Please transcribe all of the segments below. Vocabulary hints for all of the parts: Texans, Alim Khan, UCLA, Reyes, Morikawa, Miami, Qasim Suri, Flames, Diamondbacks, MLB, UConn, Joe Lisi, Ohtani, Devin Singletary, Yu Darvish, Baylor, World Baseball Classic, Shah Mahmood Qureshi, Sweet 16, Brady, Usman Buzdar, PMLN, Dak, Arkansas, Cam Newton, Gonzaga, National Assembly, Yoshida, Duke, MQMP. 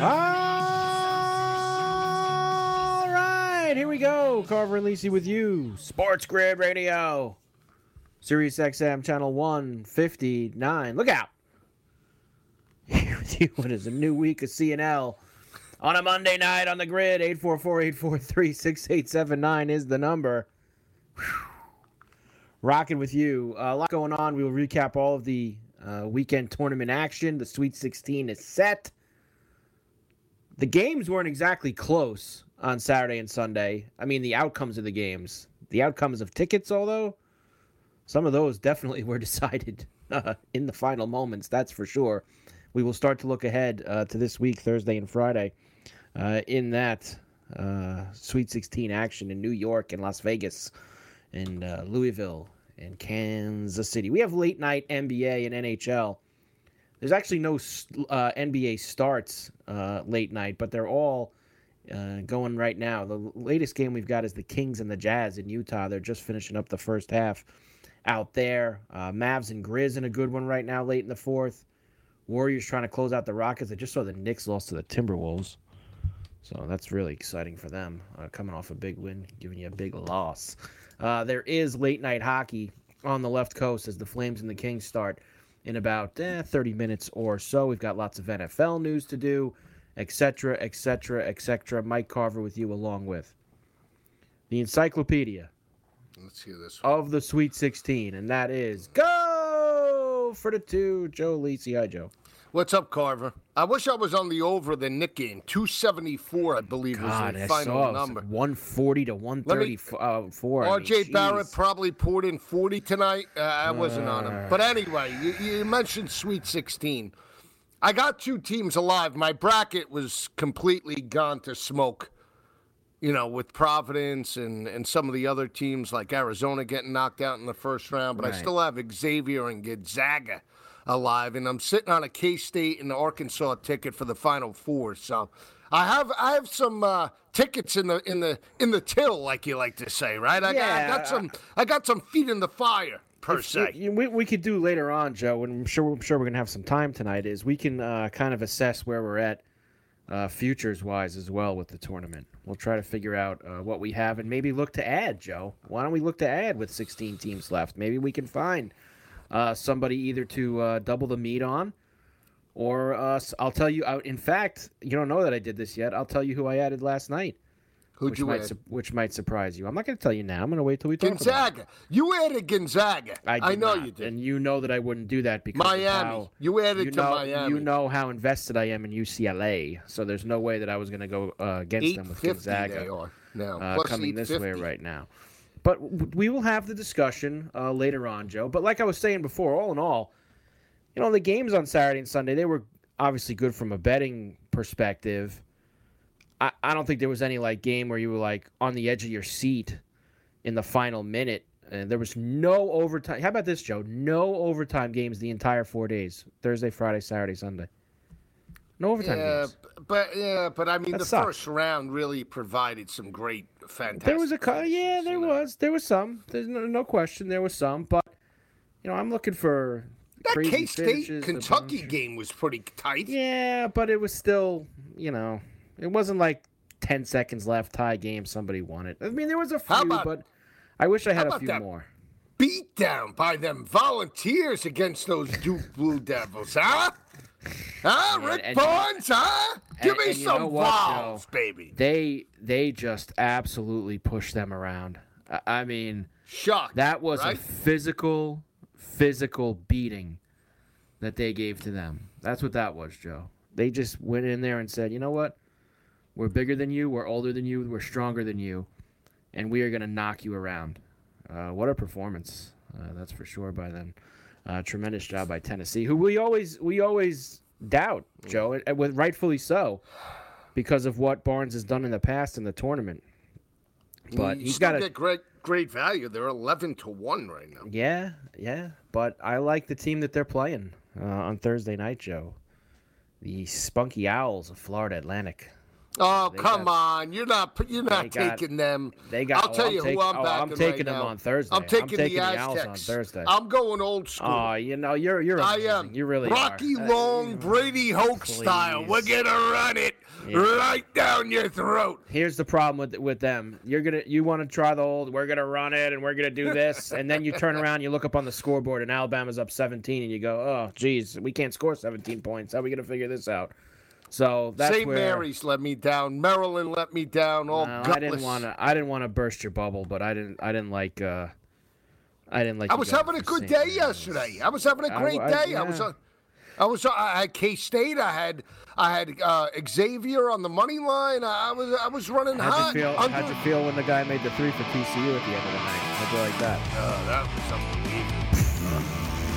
All right, here we go. Carver and Lisi with you. Sports Grid Radio. Sirius XM Channel 159. Look out. Here with you. It is a new week of CNL. On a Monday night on the grid, 844-843-6879 is the number. Whew. Rocking with you. A lot going on. We will recap all of the weekend tournament action. The Sweet 16 is set. The games weren't exactly close on Saturday and Sunday. I mean, the outcomes of the games. The outcomes of tickets, although, some of those definitely were decided in the final moments, that's for sure. We will start to look ahead to this week, Thursday and Friday, in that Sweet 16 action in New York and Las Vegas and Louisville and Kansas City. We have late night NBA and NHL. There's actually no NBA starts late night, but they're all going right now. The latest game we've got is the Kings and the Jazz in Utah. They're just finishing up the first half out there. Mavs and Grizz in a good one right now late in the fourth. Warriors trying to close out the Rockets. I just saw the Knicks lost to the Timberwolves, so that's really exciting for them. Coming off a big win, giving you a big loss. There is late night hockey on the left coast as the Flames and the Kings start in about 30 minutes or so. We've got lots of NFL news to do, etc., etc., etc. Mike Carver with you, along with the encyclopedia. Let's hear this one. Of the Sweet 16, and that is go for the two, Joe Lisi. Hi, Joe. What's up, Carver? I wish I was on the over the Nick game. 274, I believe, God, was the final number. 140 to 134. RJ Barrett probably poured in 40 tonight. I wasn't on him. But anyway, you mentioned Sweet 16. I got two teams alive. My bracket was completely gone to smoke, you know, with Providence and some of the other teams like Arizona getting knocked out in the first round. But right. I still have Xavier and Gonzaga alive, and I'm sitting on a K-State and Arkansas ticket for the Final Four. So, I have some tickets in the till, like you like to say, right? I got some feet in the fire per se. We could do later on, Joe, and I'm sure we're gonna have some time tonight. Is we can kind of assess where we're at futures wise as well with the tournament. We'll try to figure out what we have and maybe look to add, Joe. Why don't we look to add with 16 teams left? Maybe we can find somebody either to double the meat on, or I'll tell you. In fact, you don't know that I did this yet. I'll tell you who I added last night. Who'd you add? Which might surprise you. I'm not going to tell you now. I'm going to wait till we talk about Gonzaga. You added Gonzaga. I know not. You did. And you know that I wouldn't do that because Miami. Miami. You know how invested I am in UCLA, so there's no way that I was going to go against them with Gonzaga. They are now. Plus coming this way right now. But we will have the discussion later on, Joe. But like I was saying before, all in all, you know, the games on Saturday and Sunday, they were obviously good from a betting perspective. I don't think there was any like game where you were like on the edge of your seat in the final minute. And there was no overtime. How about this, Joe? No overtime games the entire 4 days: Thursday, Friday, Saturday, Sunday. No overtime games. But I mean, that the sucks. First round really provided some great, fantastic. There was there was some. There's no question, there was some. But you know, I'm looking for that K-State Kentucky game was pretty tight. Yeah, but it was still, you know, it wasn't like 10 seconds left, tie game, somebody won it. I mean, there was a few, but I wish I had a few more. Beat down by them Volunteers against those Duke Blue Devils, huh? Rick Barnes, huh? Give me some balls, baby. They just absolutely pushed them around. I mean, shocked. That was a physical beating that they gave to them. That's what that was, Joe. They just went in there and said, you know what? We're bigger than you. We're older than you. We're stronger than you. And we are going to knock you around. What a performance, that's for sure, by them. Tremendous job by Tennessee, who we always doubt, Joe, and rightfully so, because of what Barnes has done in the past in the tournament. But he's got a great value. They're 11-1 right now. Yeah. But I like the team that they're playing on Thursday night, Joe. The Spunky Owls of Florida Atlantic. Oh, come on! You're not taking them. I'll tell you who I'm taking them on Thursday. I'm taking the Aztecs on Thursday. I'm going old school. Oh, you know you're. Amazing. I am. You really Rocky are. Long, Brady Hoke style. We're gonna run it right down your throat. Here's the problem with them. You want to try the old. We're gonna run it and we're gonna do this, and then you turn around, you look up on the scoreboard, and Alabama's up 17, and you go, oh, geez, we can't score 17 points. How are we gonna figure this out? So that's St. Mary's let me down. Maryland let me down. Gutless. I didn't want to burst your bubble, but I didn't like. I was having a good day yesterday. I was having a great day. Yeah. I was. I had K-State. I had Xavier on the money line. I was running hot. How'd you feel when the guy made the three for TCU at the end of the night? How'd you like that? Oh, that was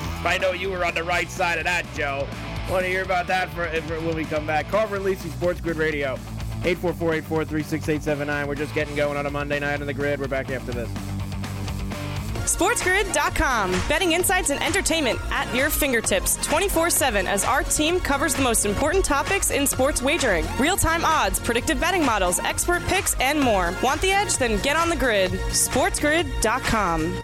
unbelievable. I know you were on the right side of that, Joe. Want to hear about that for when we come back. Carver and Lisi, Sports Grid Radio, 844-843-6879. We're just getting going on a Monday night on the grid. We're back after this. SportsGrid.com. Betting insights and entertainment at your fingertips 24/7 as our team covers the most important topics in sports wagering. Real-time odds, predictive betting models, expert picks, and more. Want the edge? Then get on the grid. SportsGrid.com.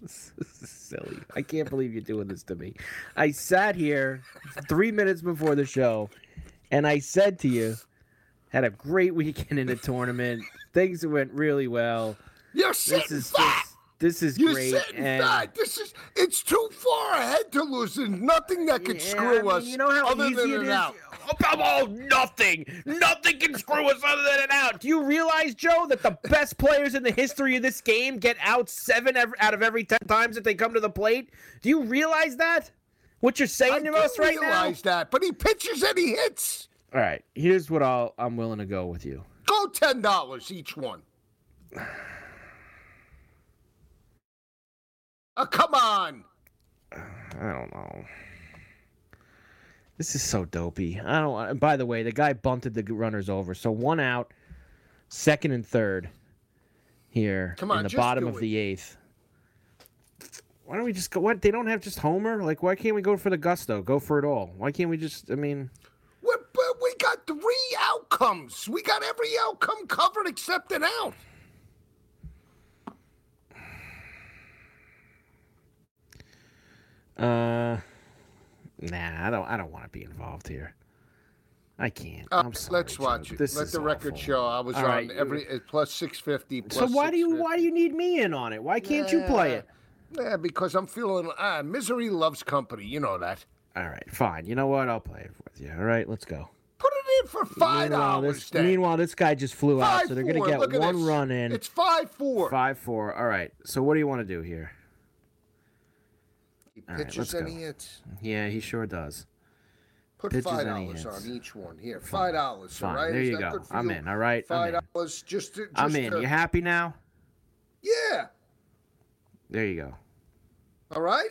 This is silly. I can't believe you're doing this to me. I sat here 3 minutes before the show, and I said to you, had a great weekend in the tournament. Things went really well. You're sitting fat. This is great. You're sitting fat. It's too far ahead to lose. There's nothing that could screw us other than an out. Oh, nothing. Nothing can screw us other than an out. Do you realize, Joe, that the best players in the history of this game get out 7 out of every 10 times if they come to the plate? Do you realize that? What you're saying to us right now? I realize that, but he pitches and he hits. All right, here's what I'm willing to go with you. Go $10 each one. Oh, come on. I don't know. This is so dopey. I don't. And by the way, the guy bunted the runners over, so one out, second and third here in the bottom of the eighth. Why don't we just go? What? They don't have just Homer? Like, why can't we go for the gusto? Go for it all. Why can't we just, I mean... We got three outcomes. We got every outcome covered except an out. Nah, I don't want to be involved here. I can't. I'm sorry, let's watch it. Let the record show I was on every plus 650. So why do you need me in on it? Why can't you play it? Yeah, because I'm feeling misery loves company. You know that. All right, fine. You know what? I'll play it with you. All right, let's go. Put it in for $5. Meanwhile, this guy just flew out, so they're going to get one run in. It's 5-4. 5-4. All right. So what do you want to do here? He pitches any hits. Yeah, he sure does. Put $5 on each one. Here, $5. All right, there you go. I'm in. All right, $5. Just I'm in. You happy now? Yeah. There you go. All right.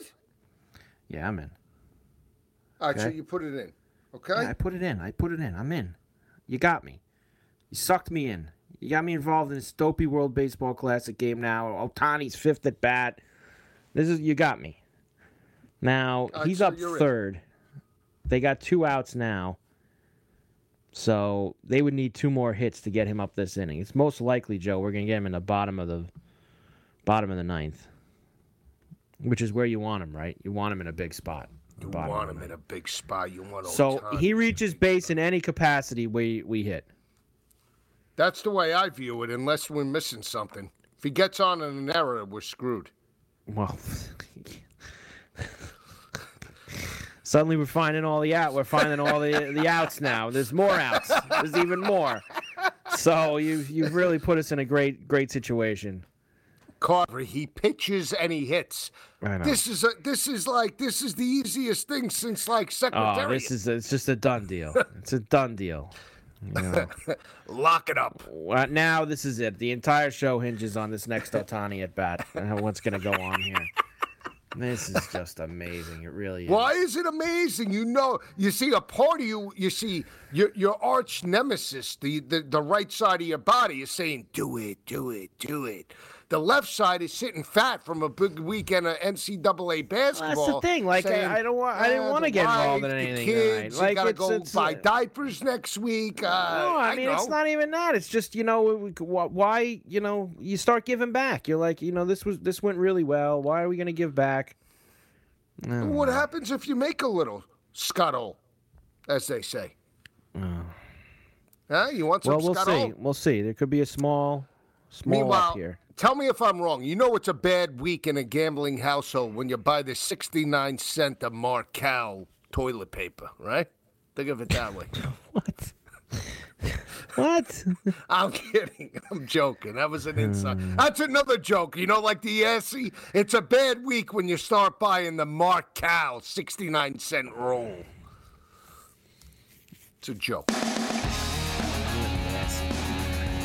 Yeah, I'm in. All right, so you put it in. Okay. Yeah, I put it in. I'm in. You got me. You sucked me in. You got me involved in this dopey World Baseball Classic game now. Ohtani's fifth at bat. You got me. Now, he's up third. They got two outs now. So they would need two more hits to get him up this inning. It's most likely, Joe, we're going to get him in the bottom of the ninth, which is where you want him, right? You want him in a big spot. You want him in a big spot. You want Ohtani. He reaches base in any capacity we hit. That's the way I view it, unless we're missing something. If he gets on in an error, we're screwed. Well, suddenly we're finding all the out. We're finding all the outs now. There's more outs. There's even more. So you've really put us in a great situation. Carver, he pitches and he hits. This is the easiest thing since like Secretariat. It's just a done deal. It's a done deal. You know. Lock it up. Well, now this is it. The entire show hinges on this next Ohtani at bat. What's going to go on here? This is just amazing. It really is. Why is it amazing? You know, you see a part of you, you see your arch nemesis, the right side of your body is saying, do it, do it, do it. The left side is sitting fat from a big weekend of NCAA basketball. Well, that's the thing. Like, saying, I didn't want to get involved in anything. Kids, like, you got to go buy diapers next week. No, I mean, it's not even that. It's just, you know, why, you know, you start giving back. You're like, you know, this went really well. Why are we going to give back? What happens if you make a little scuttle, as they say? You want some scuttle? Well, we'll see. There could be a small up here. Tell me if I'm wrong. You know it's a bad week in a gambling household when you buy the 69-cent of Markel toilet paper, right? Think of it that way. What? What? I'm kidding. I'm joking. That was an inside. That's another joke. You know, like the Yassi? It's a bad week when you start buying the Markel 69-cent roll. It's a joke.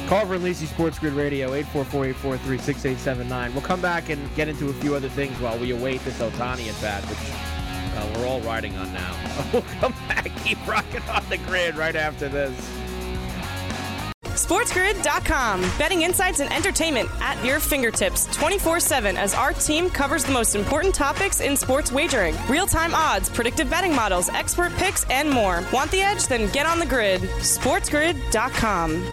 Carver and Lisi, Sports Grid Radio, 844-843-6879. We'll come back and get into a few other things while we await this Ohtani at bat, which we're all riding on now. We'll come back, keep rocking on the grid right after this. SportsGrid.com. Betting insights and entertainment at your fingertips 24/7 as our team covers the most important topics in sports wagering. Real-time odds, predictive betting models, expert picks, and more. Want the edge? Then get on the grid. SportsGrid.com.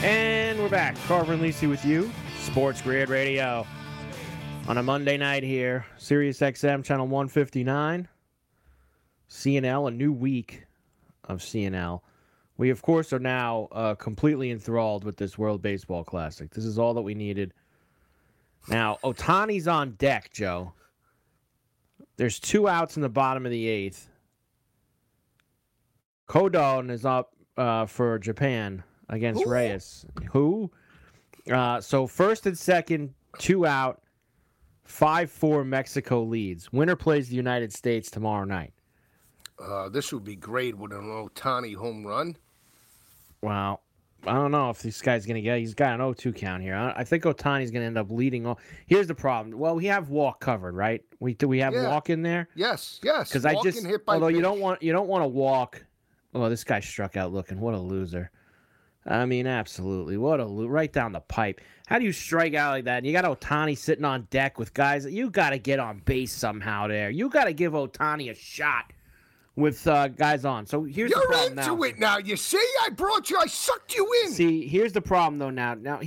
And we're back. Carver and Lisi with you. Sports Grid Radio. on a Monday night here. Sirius XM, channel 159. CNL, a new week of CNL. We, of course, are now completely enthralled with this World Baseball Classic. This is all that we needed. Now, Ohtani's on deck, Joe. There's two outs in the bottom of the eighth. Kodon is up for Japan against Reyes. Who? So first and second, two out, 5-4 Mexico leads. Winner plays the United States tomorrow night. This would be great with an Ohtani home run. Wow. I don't know if this guy's going to get... He's got an 0-2 count here. I think Ohtani's going to end up leading... Here's the problem. Well, we have walk covered, right? Do we have walk in there? Yes. Because I just... Although you don't want to walk... Oh, this guy struck out looking. What a loser. I mean, absolutely. What a loser. Right down the pipe. How do you strike out like that? And you got Ohtani sitting on deck with guys. You got to get on base somehow there. You got to give Ohtani a shot. With guys on. So here's the problem now. You're into it now. You see? I brought you. I sucked you in. See, here's the problem, though, now.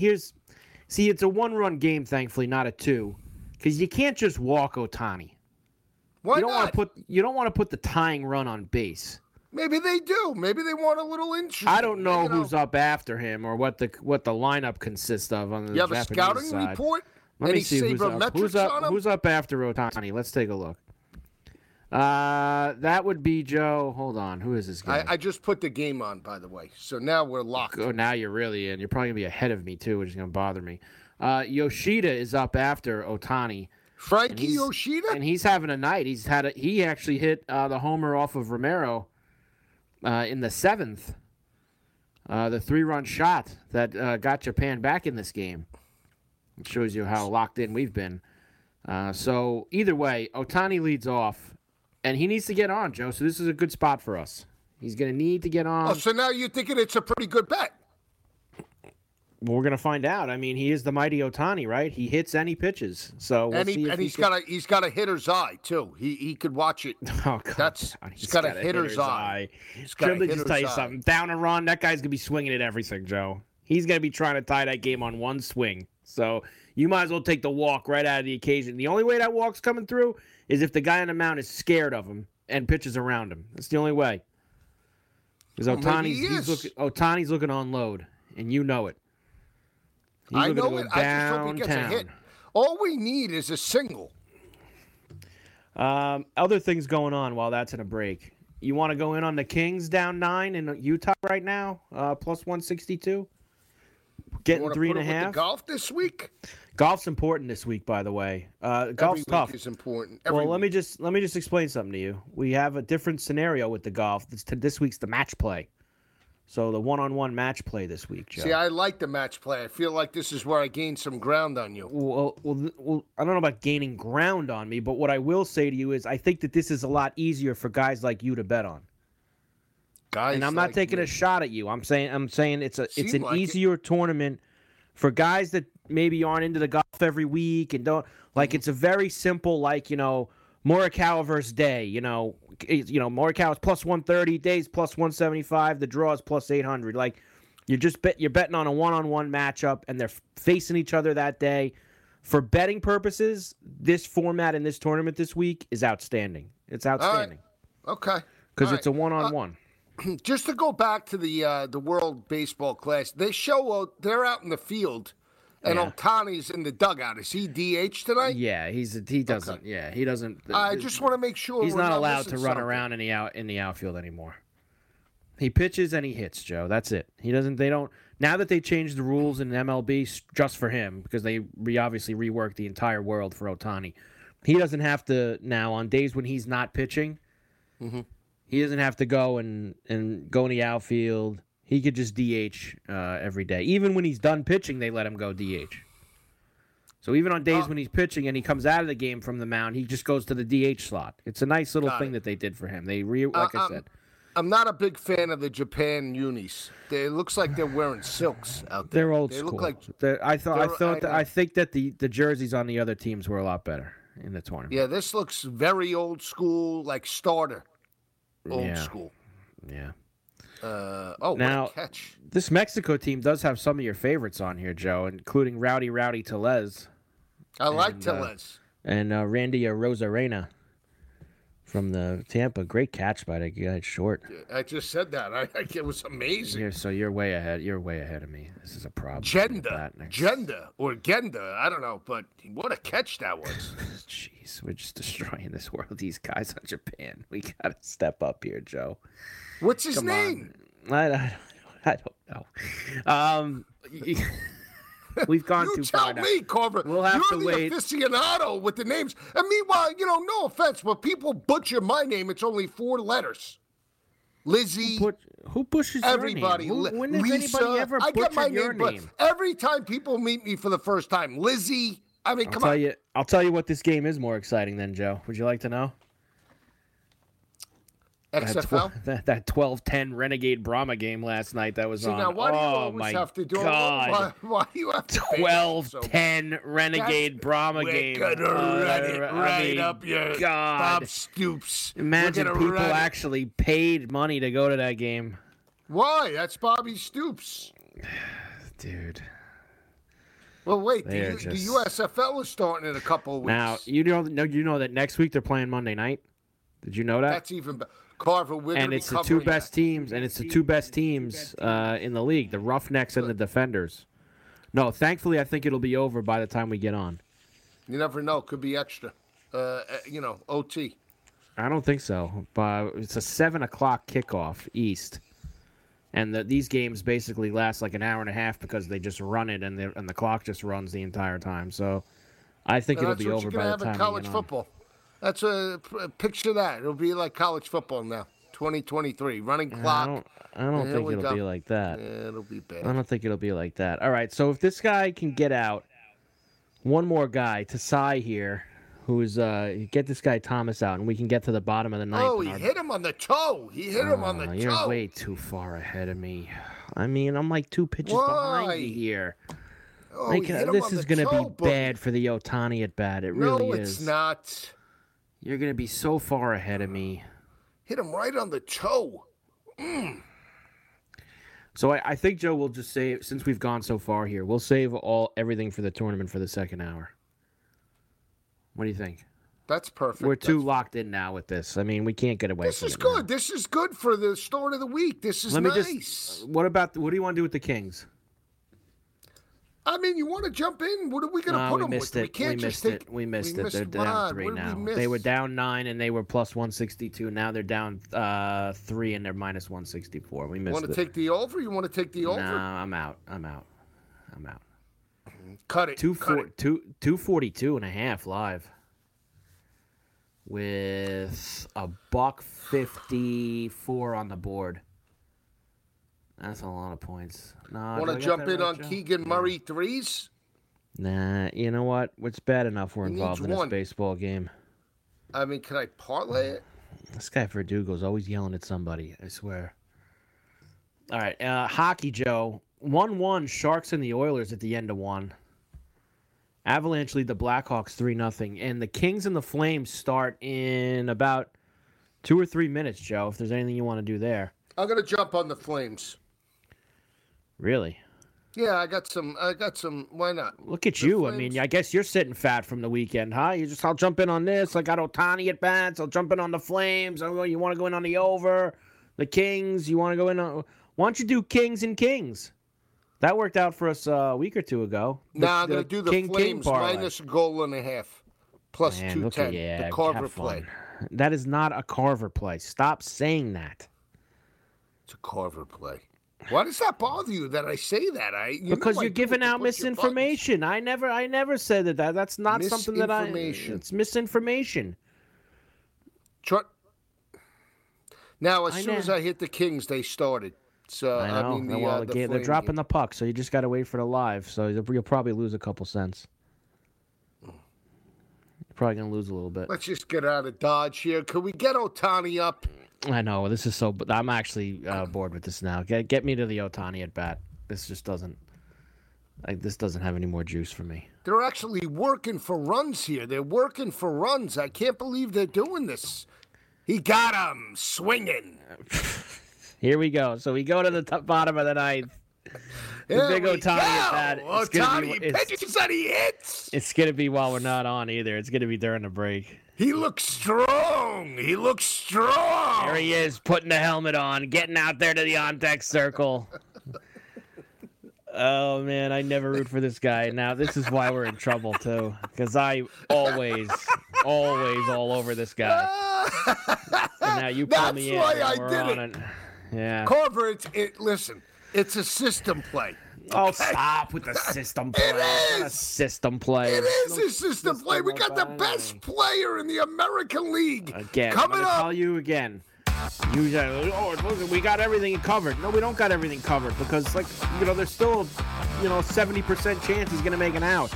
See, it's a one-run game, thankfully, not a two. Because you can't just walk Ohtani. Why not? You don't want to put the tying run on base. Maybe they do. Maybe they want a little injury. I don't know who's up after him or what the lineup consists of on the Japanese side. You have a scouting report? Let me see who's up. Who's up after Ohtani? Let's take a look. That would be Joe. Hold on. Who is this guy? I just put the game on, by the way. So now we're locked. Oh, now you're really in. You're probably going to be ahead of me, too, which is going to bother me. Yoshida is up after Ohtani. Frankie Yoshida? And he's having a night. He actually hit the homer off of Romero in the seventh. The three-run shot that got Japan back in this game. It shows you how locked in we've been. So either way, Ohtani leads off. And he needs to get on, Joe, so this is a good spot for us. He's going to need to get on. Oh, so now you're thinking it's a pretty good bet. We're going to find out. I mean, he is the mighty Ohtani, right? He hits and he pitches. He's got a hitter's eye, too. He could watch it. Oh, God. He's got a hitter's eye. Joe, let me just tell you something. Down and run, that guy's going to be swinging at everything, Joe. He's going to be trying to tie that game on one swing. So you might as well take the walk right out of the occasion. The only way that walk's coming through is if the guy on the mound is scared of him and pitches around him. That's the only way. Because Ohtani's looking on load, and you know it. I know it. I just hope he gets a hit. All we need is a single. Other things going on while that's in a break. You want to go in on the Kings down 9 in Utah right now, plus 162? Getting 3.5. With the golf this week. Golf's important this week, by the way. Golf's tough. Every week is important. Let me just explain something to you. We have a different scenario with the golf. This week's the match play, so the one-on-one match play this week, Joe. See, I like the match play. I feel like this is where I gain some ground on you. Well, I don't know about gaining ground on me, but what I will say to you is, I think that this is a lot easier for guys like you to bet on. And I'm not taking a shot at you. I'm saying it's an easier tournament for guys that maybe aren't into the golf every week and don't like. Mm-hmm. It's a very simple, Morikawa versus Day. Morikawa's plus 130, Day's plus 175, the draw is plus 800. You're betting on a one-on-one matchup, and they're facing each other that day. For betting purposes, this format in this tournament this week is outstanding. It's outstanding. All right. Okay. Because it's a one-on-one. Just to go back to the World Baseball Classic, they're out in the field, and Ohtani's in the dugout. Is he DH tonight? Yeah, he doesn't. Okay. Yeah, he doesn't. I just want to make sure he's not allowed to run around in the outfield anymore. He pitches and he hits, Joe. That's it. He doesn't. They don't. Now that they changed the rules in MLB just for him, because they obviously reworked the entire world for Ohtani, he doesn't have to now on days when he's not pitching. Mm-hmm. He doesn't have to go and go in the outfield. He could just DH every day. Even when he's done pitching, they let him go DH. So even on days when he's pitching and he comes out of the game from the mound, he just goes to the DH slot. It's a nice little thing that they did for him. I'm not a big fan of the Japan unis. It looks like they're wearing silks out there. They're old school. Look like I think that the jerseys on the other teams were a lot better in the tournament. Yeah, this looks very old school, like starter. Old school. Yeah. Now, what a catch. This Mexico team does have some of your favorites on here, Joe, including Rowdy Telez. I like Tellez. And Randy Arozarena from the Tampa. Great catch by that guy short. I just said that. It was amazing. Yeah, so you're way ahead. You're way ahead of me. This is a problem. Genda. I don't know, but what a catch that was. Jeez, we're just destroying this world. These guys on Japan. We got to step up here, Joe. What's his name? I don't know. We've gone too far. You tell me, Corver. We'll have to wait. You're the aficionado with the names. And meanwhile, no offense, but people butcher my name. It's only four letters. Lizzie. Who pushes everybody? Your name? When does anybody ever butcher your name? Every time people meet me for the first time, Lizzie. I mean, come on. I'll tell you what this game is more exciting than, Joe. Would you like to know? XFL? That 12-10 Renegade Brahma game last night that was on. Now, why do you always have to do it? Why do you have to 12-10 Renegade Brahma game. We're going to run it up your Bob Stoops. Imagine people actually paid money to go to that game. Why? That's Bobby Stoops. Dude. Well, wait. The USFL is starting in a couple of weeks. Now, you know that next week they're playing Monday night? Did you know that? That's even better. Carver, and it's the two best teams, in the league, the Roughnecks and the Defenders. No, thankfully, I think it'll be over by the time we get on. You never know; could be extra. OT. I don't think so, but it's a 7:00 kickoff East, and these games basically last like an hour and a half because they just run it, and the clock just runs the entire time. So, I think it'll be over by the time we get on. That's what you're gonna have in college football. That's a picture that. It'll be like college football now, 2023, running clock. I don't think it'll be like that. Yeah, it'll be bad. I don't think it'll be like that. All right, so if this guy can get out, one more guy, Tsai here, who's get this guy Thomas out, and we can get to the bottom of the ninth. Oh, he hit him on the toe. You're way too far ahead of me. I mean, I'm like two pitches behind you here. Oh, this is going to be bad for the Ohtani at bat. It really is. No, it's not. You're going to be so far ahead of me. Hit him right on the toe. Mm. So I think, Joe, we'll just save, since we've gone so far here, we'll save everything for the tournament for the second hour. What do you think? That's perfect. We're too locked in now with this. I mean, we can't get away from it. This is good. This is good for the start of the week. This is nice. What do you want to do with the Kings? I mean, you want to jump in? What are we going to put them with? We missed it. They're down 3 now. They were down 9, and they were plus 162. Now they're down 3, and they're minus 164. We missed it. Want to take the over? You want to take the over? No, I'm out. Cut it. 242 and a half live with a $1.54 on the board. That's a lot of points. Want to jump in on Keegan Murray threes? Nah, you know what? It's bad enough we're involved in this baseball game. I mean, can I parlay it? This guy Verdugo's always yelling at somebody, I swear. All right, hockey, Joe. 1-1, Sharks and the Oilers at the end of one. Avalanche lead the Blackhawks 3-0. And the Kings and the Flames start in about 2 or 3 minutes, Joe, if there's anything you want to do there. I'm going to jump on the Flames. Really? Yeah, I got some. Why not? Look at you. Flames. I mean, I guess you're sitting fat from the weekend, huh? I'll jump in on this. I got Ohtani at bats. I'll jump in on the Flames. You want to go in on the over? The Kings. You want to go in on? Why don't you do Kings and Kings? That worked out for us a week or two ago. I'm going to do the Flames minus a goal and a half, plus 210. The Carver play. That is not a Carver play. Stop saying that. A Carver play. Why does that bother you that I say that? Because you're giving out misinformation. I never said that. That's not something that I. It's misinformation. Now, as soon as I hit the Kings, they started. So I know. They're dropping the puck, so you just got to wait for the live. So you'll probably lose a couple cents. You're probably gonna lose a little bit. Let's just get out of Dodge here. Can we get Ohtani up? I know this is so. I'm actually bored with this now. Get me to the Ohtani at bat. This just doesn't. This doesn't have any more juice for me. They're actually working for runs here. They're working for runs. I can't believe they're doing this. He got him swinging. Here we go. So we go to the bottom of the ninth. The big Ohtani at that. It's going to be while we're not on either. It's going to be during the break. He looks strong. There he is, putting the helmet on, getting out there to the on-deck circle. Oh, man, I never root for this guy. Now, this is why we're in trouble, too, because I always all over this guy. And now you pull me in. That's why I did it. Yeah. Carver, listen, it's a system play. Okay. Oh, stop with the system play. It is. It's a system play. It is a system play. We got the best player in the American League. Again, coming up. I'll call you again. You say, oh, we got everything covered. No, we don't got everything covered because, there's still, 70% chance he's going to make an out.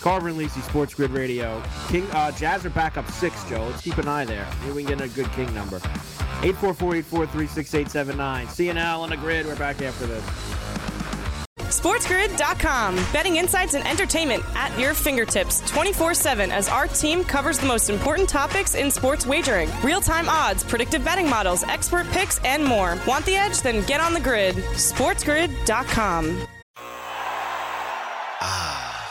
Carver and Lisi, Sports Grid Radio. King, Jazz are back up 6, Joe. Let's keep an eye there. Maybe we can get a good King number. 844-843-6879. CNL on the grid. We're back after this. SportsGrid.com. Betting insights and entertainment at your fingertips 24/7 as our team covers the most important topics in sports wagering. Real-time odds, predictive betting models, expert picks, and more. Want the edge? Then get on the grid. SportsGrid.com. Ah,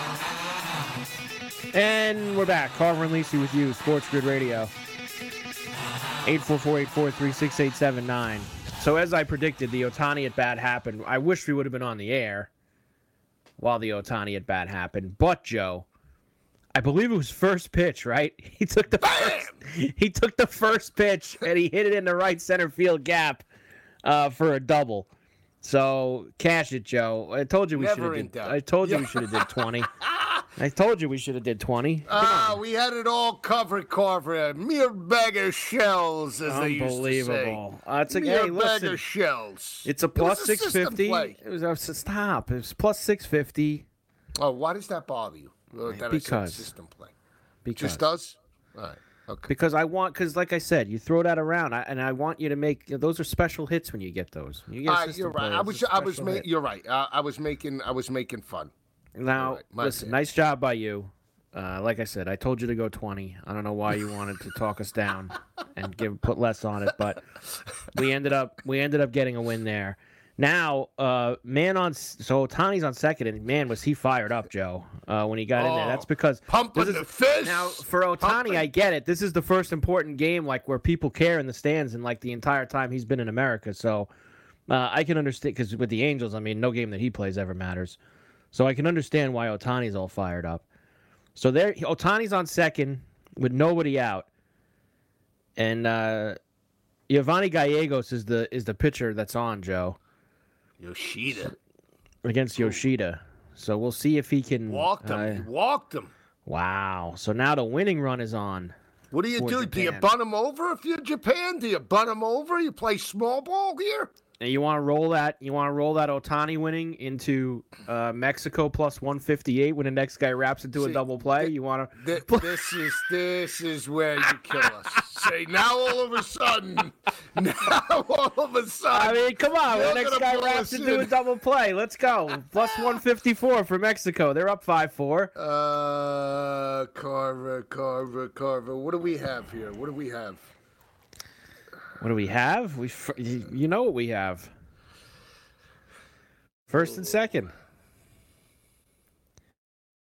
And we're back. Carver and Lisi with you, Sports Grid Radio. 844-843-6879. So as I predicted, the Ohtani at bat happened. I wish we would have been on the air while the Ohtani at bat happened. But Joe, I believe it was first pitch, right? He took the first pitch and he hit it in the right center field gap for a double. So cash it, Joe. I told you we should have did 20. I told you we should have did 20. We had it all covered, Carver. A mere bag of shells, as they used to say. Unbelievable. It's a mere bag of shells. It's a plus 650. It was plus 650. Oh, why does that bother you? Because system play. Because. Just does? All right. Okay. Because like I said, you throw that around, and I want you to make those are special hits when you get those. You're right. I was making fun. Now, listen, nice job by you. Like I said, I told you to go 20. I don't know why you wanted to talk us down and put less on it, but we ended up getting a win there. Now, Ohtani's on second, and man, was he fired up, Joe, when he got in there. That's because pumping the fist. Now, for Ohtani, I get it. This is the first important game where people care in the stands and the entire time he's been in America. So I can understand because with the Angels, no game that he plays ever matters. So I can understand why Ohtani's all fired up. So there, Ohtani's on second with nobody out, and Giovanni Gallegos is the pitcher that's on, Joe. Yoshida against Yoshida. So we'll see if he can walk them. He walked him. Wow! So now the winning run is on. What do you do? Japan. Do you bunt him over if you're Japan? Do you bunt him over? You play small ball here. And you want to roll that. You want to roll that Ohtani winning into Mexico plus 158 when the next guy wraps into a double play. You want to. This is where you kill us. Now all of a sudden Now all of a sudden, I mean, come on. The next guy wraps to do a double play. Let's go. Plus 154 for Mexico. They're up 5-4. Carver. What do we have here? What do we have? You know what we have. First and second.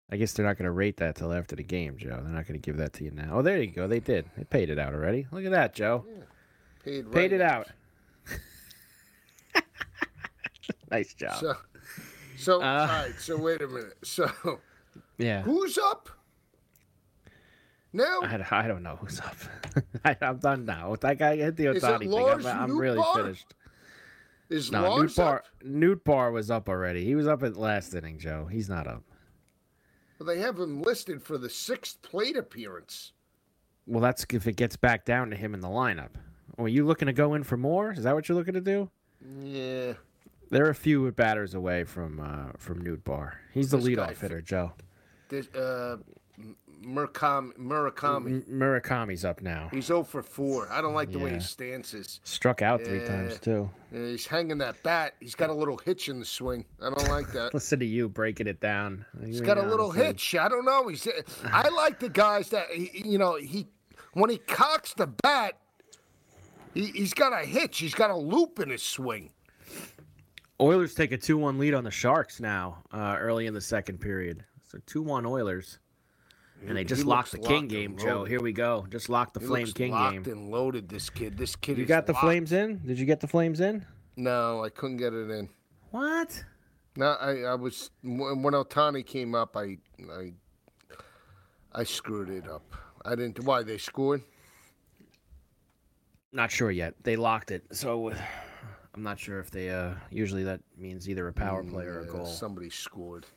I guess they're not going to rate that till after the game, Joe. They're not going to give that to you now. Oh, there you go. They did. They paid it out already. Look at that, Joe. Yeah. Paid it out. Nice job. So all right. So wait a minute. So yeah, who's up now? I don't know who's up. I'm done now. That guy hit the Ohtani thing. I'm really finished. Is no, Nootbaar? Nootbaar was up already. He was up at last inning, Joe. He's not up. Well, they have him listed for the sixth plate appearance. Well, that's if it gets back down to him in the lineup. Oh, are you looking to go in for more? Is that what you're looking to do? Yeah. They're a few batters away from Nootbaar. He's the leadoff hitter, Joe. This, Murakami's up now. He's 0 for 4. I don't like the way his stance is. Struck out 3 times, too. He's hanging that bat. He's got a little hitch in the swing. I don't like that. Listen to you breaking it down. He's got a little hitch. I don't know. I like the guys that, when he cocks the bat, he's got a hitch. He's got a loop in his swing. Oilers take a 2-1 lead on the Sharks now early in the second period. So 2-1 Oilers. And they just locked the King game, Joe. Here we go. Just locked the Flame King game. Locked and loaded, this kid. This kid is locked. You got the Flames in? Did you get the Flames in? No, I couldn't get it in. What? No, I was – when Ohtani came up, I screwed it up. I didn't – why, they scored? Not sure yet. They locked it. So I'm not sure if they usually that means either a power play or a goal. Somebody scored.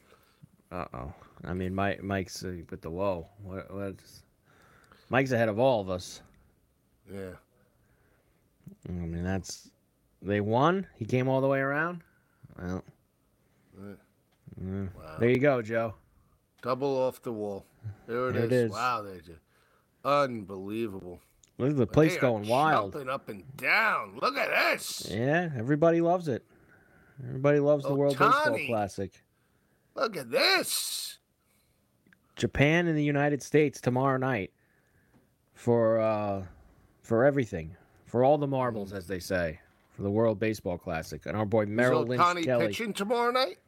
Uh-oh. I mean, Mike's with the whoa. Mike's ahead of all of us. Yeah. I mean, they won. He came all the way around. Well. Wow. There you go, Joe. Double off the wall. There it is. Wow, they did. Unbelievable. Look at the place going wild. Jumping up and down. Look at this. Yeah, everybody loves it. Everybody loves the World Baseball Classic. Look at this. Japan and the United States tomorrow night for everything. For all the marbles, as they say, for the World Baseball Classic. And our boy Merrill Lynch Kelly. Is Ohtani pitching tomorrow night?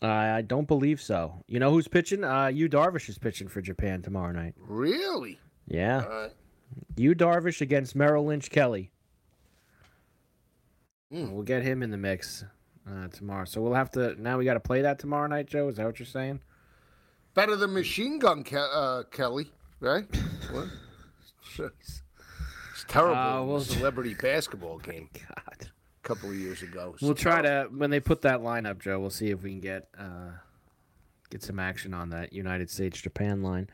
I don't believe so. You know who's pitching? Yu Darvish is pitching for Japan tomorrow night. Really? Yeah. Yu Darvish against Merrill Lynch Kelly. We'll get him in the mix tomorrow. So we'll have to. Now we got to play that tomorrow night, Joe. Is that what you're saying? Better than Machine Gun Kelly, right? What? It's terrible. Celebrity basketball game. God. A couple of years ago. We'll try to when they put that lineup, Joe. We'll see if we can get some action on that United States Japan line.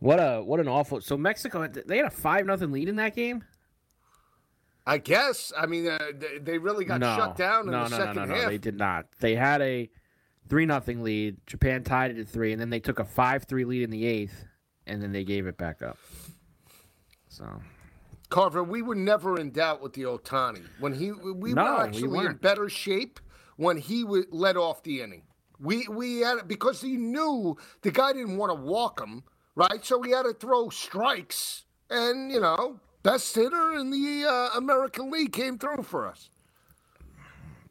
What an awful. So Mexico, they had a 5-0 lead in that game. I guess. I mean, they really got shut down in the second half. No, they did not. They had a 3-0 lead. Japan tied it at 3, and then they took a 5-3 lead in the 8th, and then they gave it back up. So, Carver, we were never in doubt with the Ohtani when we were actually in better shape when he led off the inning. We had it because he knew the guy didn't want to walk him. Right, so we had to throw strikes, and, best hitter in the American League came through for us.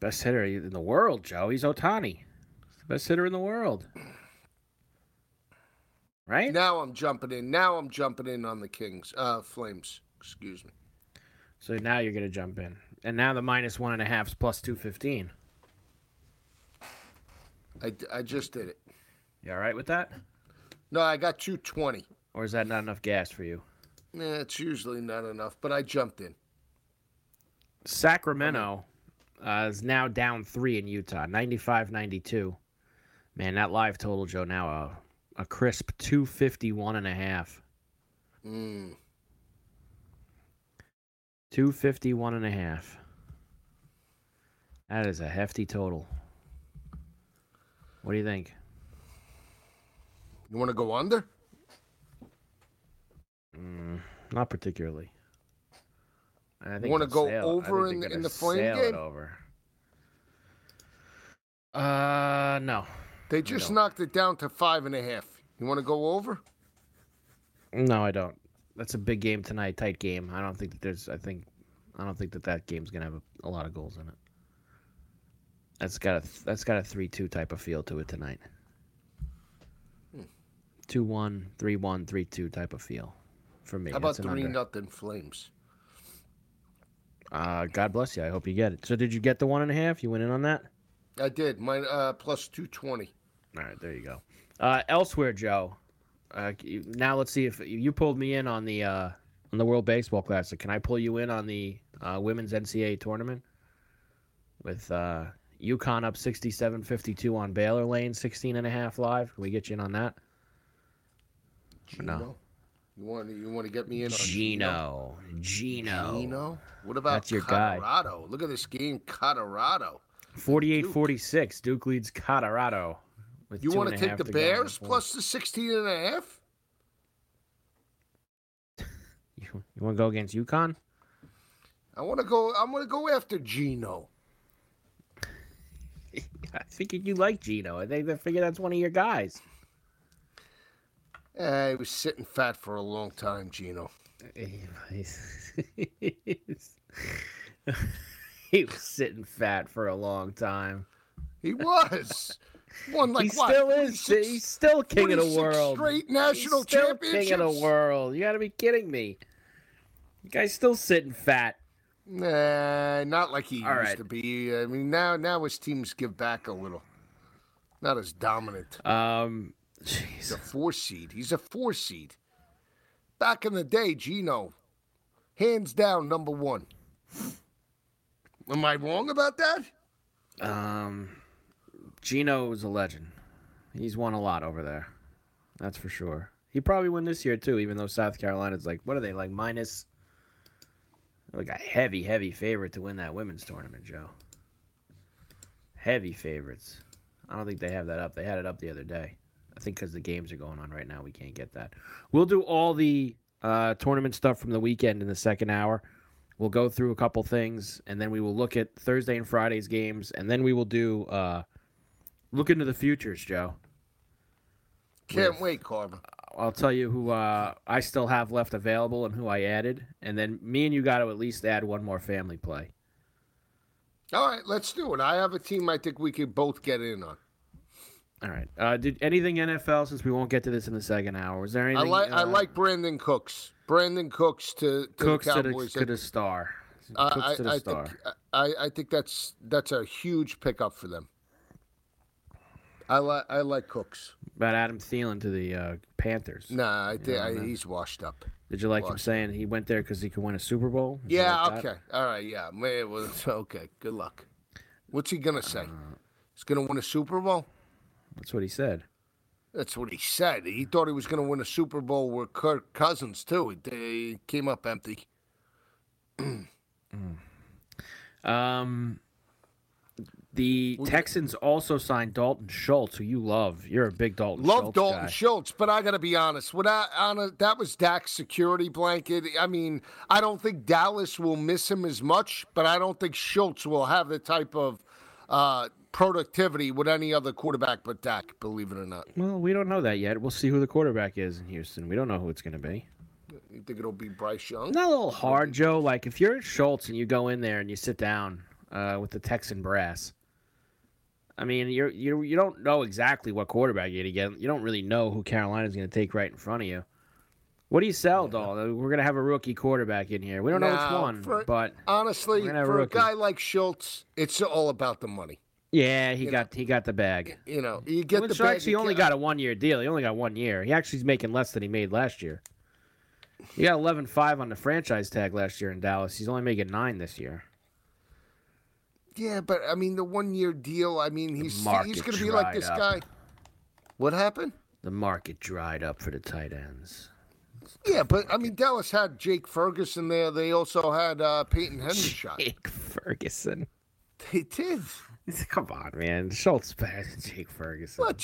Best hitter in the world, Joe. He's Ohtani. He's the best hitter in the world. Right? Now I'm jumping in. On the Kings. Flames, excuse me. So now you're going to jump in. And now the -1.5's plus 215. I just did it. You all right with that? No, I got 220. Or is that not enough gas for you? Nah, it's usually not enough, but I jumped in. Sacramento is now down 3 in Utah, 95-92. Man, that live total, Joe, now a crisp 251.5. 251.5. That is a hefty total. What do you think? You want to go under? Not particularly. Want to go over in the Flame game? Over. No. They just knocked it down to 5.5. You want to go over? No, I don't. That's a big game tonight, tight game. I don't think that there's. I don't think that game's gonna have a lot of goals in it. That's got a 3-2 type of feel to it tonight. 2-1, 3-1, 3-2 type of feel for me. How about 3-0 Flames? God bless you. I hope you get it. So did you get the 1.5? You went in on that? I did. Mine plus 220. All right, there you go. Elsewhere, Joe. Now let's see if you pulled me in on the World Baseball Classic. Can I pull you in on the women's NCAA tournament with UConn up 67-52 on Baylor Lane, 16.5 live? Can we get you in on that? Gino. No. You want to get me in on Gino? What about that's your Colorado? Guy. Look at this game, Colorado. 48-46. Duke leads Colorado. You want to take the Bears plus the 16.5? You want to go against UConn? I'm going to go after Gino. I figured you like Gino. I figure that's one of your guys. He was sitting fat for a long time, Gino. He was sitting fat for a long time. He was. Won like he what? Still is. He's still king of the world. Straight national championships. King of the world. You got to be kidding me. The guy's still sitting fat. Nah, not like he used to be. I mean, now his teams give back a little. Not as dominant. He's a 4 seed. He's a 4 seed. Back in the day, Gino, hands down, number one. Am I wrong about that? Gino is a legend. He's won a lot over there. That's for sure. He probably won this year, too, even though South Carolina's like, what are they, like minus? Like a heavy, heavy favorite to win that women's tournament, Joe. Heavy favorites. I don't think they have that up. They had it up the other day. I think because the games are going on right now, we can't get that. We'll do all the tournament stuff from the weekend in the second hour. We'll go through a couple things, and then we will look at Thursday and Friday's games, and then we will do look into the futures, Joe. Can't wait, Corbin. I'll tell you who I still have left available and who I added, and then me and you got to at least add one more family play. All right, let's do it. I have a team I think we could both get in on. All right. Did anything NFL, since we won't get to this in the second hour? Is there anything? I like Brandon Cooks. Brandon Cooks to the Cowboys to the star. Cooks to the star. I think that's a huge pickup for them. I like Cooks. About Adam Thielen to the Panthers. Nah, he's washed up. Did you like him saying he went there because he could win a Super Bowl? All right. Yeah. Okay. Good luck. What's he gonna say? He's gonna win a Super Bowl. That's what he said. He thought he was going to win a Super Bowl with Kirk Cousins, too. They came up empty. The Texans also signed Dalton Schultz, who you love. You're a big Dalton Schultz guy, but I got to be honest. That was Dak's security blanket. I mean, I don't think Dallas will miss him as much, but I don't think Schultz will have the type of productivity with any other quarterback but Dak, believe it or not. Well, we don't know that yet. We'll see who the quarterback is in Houston. We don't know who it's going to be. You think it'll be Bryce Young? Not a little hard, Joe. Like, if you're Schultz and you go in there and you sit down with the Texan brass, I mean, you don't know exactly what quarterback you're going to get. You don't really know who Carolina's going to take right in front of you. What do you sell, Dalton? We're going to have a rookie quarterback in here. We don't know which one, but honestly, for a guy like Schultz, it's all about the money. Yeah, he got the bag. You know, you get the bag. He only got a 1 year deal. He only got 1 year. He actually is making less than he made last year. He got 11.5 on the franchise tag last year in Dallas. He's only making 9 this year. Yeah, but I mean the 1 year deal. I mean he's going to be like this guy. What happened? The market dried up for the tight ends. Yeah, but I mean Dallas had Jake Ferguson there. They also had Peyton Hendershot. Jake Ferguson. They did. Come on, man. Schultz better than Jake Ferguson. But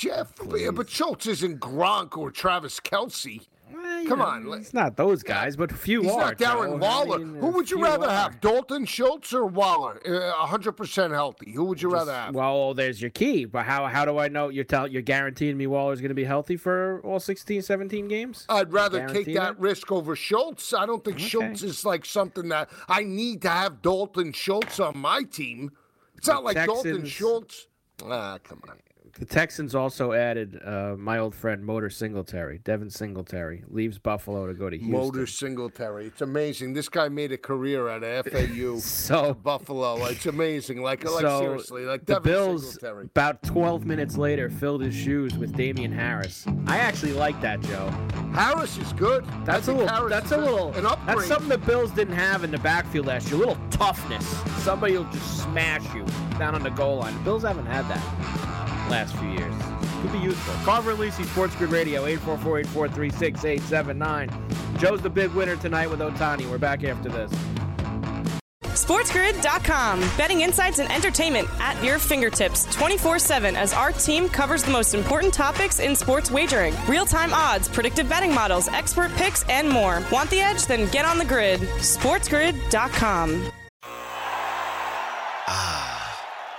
Schultz isn't Gronk or Travis Kelce. Well, Come on. It's not those guys, but few are. He's not Darren Waller. Who would you rather have, Dalton Schultz or Waller? 100% healthy. Who would you rather have? Well, there's your key. But how do I know you're guaranteeing me Waller's going to be healthy for all 16, 17 games? I'd rather take that risk over Schultz. I don't think Schultz is like something that I need to have Dalton Schultz on my team. It's not like Dalton Schultz. Ah, come on. The Texans also added my old friend Devin Singletary, leaves Buffalo to go to Houston. It's amazing. This guy made a career out of FAU to Buffalo. It's amazing. Seriously. Devin Singletary. About 12 minutes later, filled his shoes with Damian Harris. I actually like that, Joe. Harris is good. That's something the Bills didn't have in the backfield last year. A little toughness. Somebody will just smash you down on the goal line. The Bills haven't had that last few years. Could be useful. Carver and Lisi, Sports Grid Radio, 844-843-6879. Joe's the big winner tonight with Ohtani. We're back after this. SportsGrid.com. Betting insights and entertainment at your fingertips 24/7 as our team covers the most important topics in sports wagering. Real-time odds, predictive betting models, expert picks, and more. Want the edge? Then get on the grid. SportsGrid.com.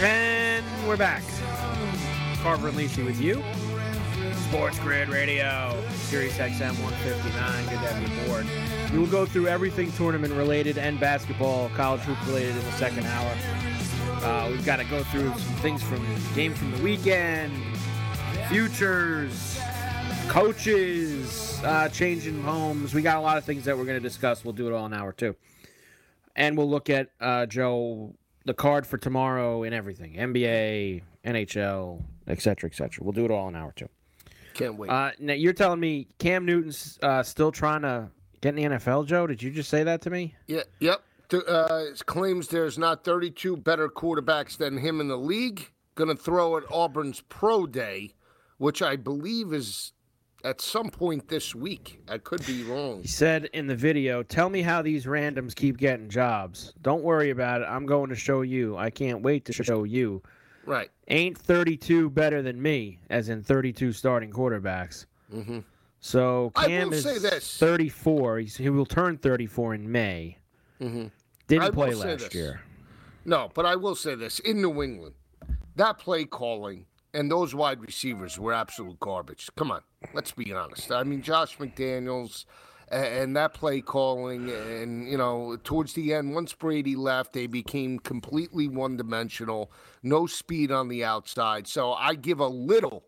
And we're back. Carver and Lisi with you. Sports Grid Radio, Sirius XM 159. Good to have you aboard. We will go through everything tournament-related and basketball, college hoop-related in the second hour. We've got to go through some things from games from the weekend, futures, coaches, changing homes. We got a lot of things that we're going to discuss. We'll do it all in hour two. And we'll look at, Joe, the card for tomorrow and everything. NBA, NHL, et cetera, et cetera. We'll do it all in an hour, too. Can't wait. Now, you're telling me Cam Newton's still trying to get in the NFL, Joe? Did you just say that to me? Yeah. Yep. Claims there's not 32 better quarterbacks than him in the league. Going to throw at Auburn's Pro Day, which I believe is at some point this week. I could be wrong. He said in the video, "Tell me how these randoms keep getting jobs. Don't worry about it. I'm going to show you. I can't wait to show you." Right. Ain't 32 better than me, as in 32 starting quarterbacks. Mm-hmm. So Cam is 34. He will turn 34 in May. Mm-hmm. Didn't play last year. No, but I will say this. In New England, that play calling and those wide receivers were absolute garbage. Come on. Let's be honest. I mean, Josh McDaniels and that play calling, and, you know, towards the end, once Brady left, they became completely one-dimensional, no speed on the outside. So I give a little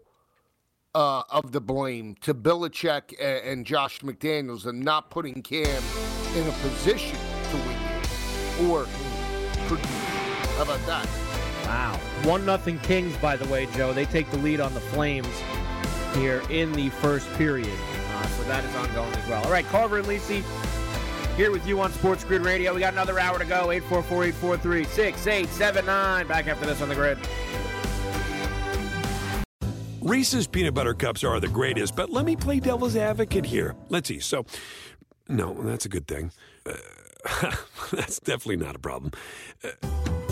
of the blame to Belichick and Josh McDaniels and not putting Cam in a position to win or produce. How about that? Wow. 1-0 Kings, by the way, Joe. They take the lead on the Flames here in the first period. So that is ongoing as well. All right, Carver and Lisi here with you on Sports Grid Radio. We got another hour to go. 844-843-6879. Back after this on the grid. Reese's Peanut Butter Cups are the greatest, but let me play devil's advocate here. Let's see. So, no, that's a good thing. That's definitely not a problem.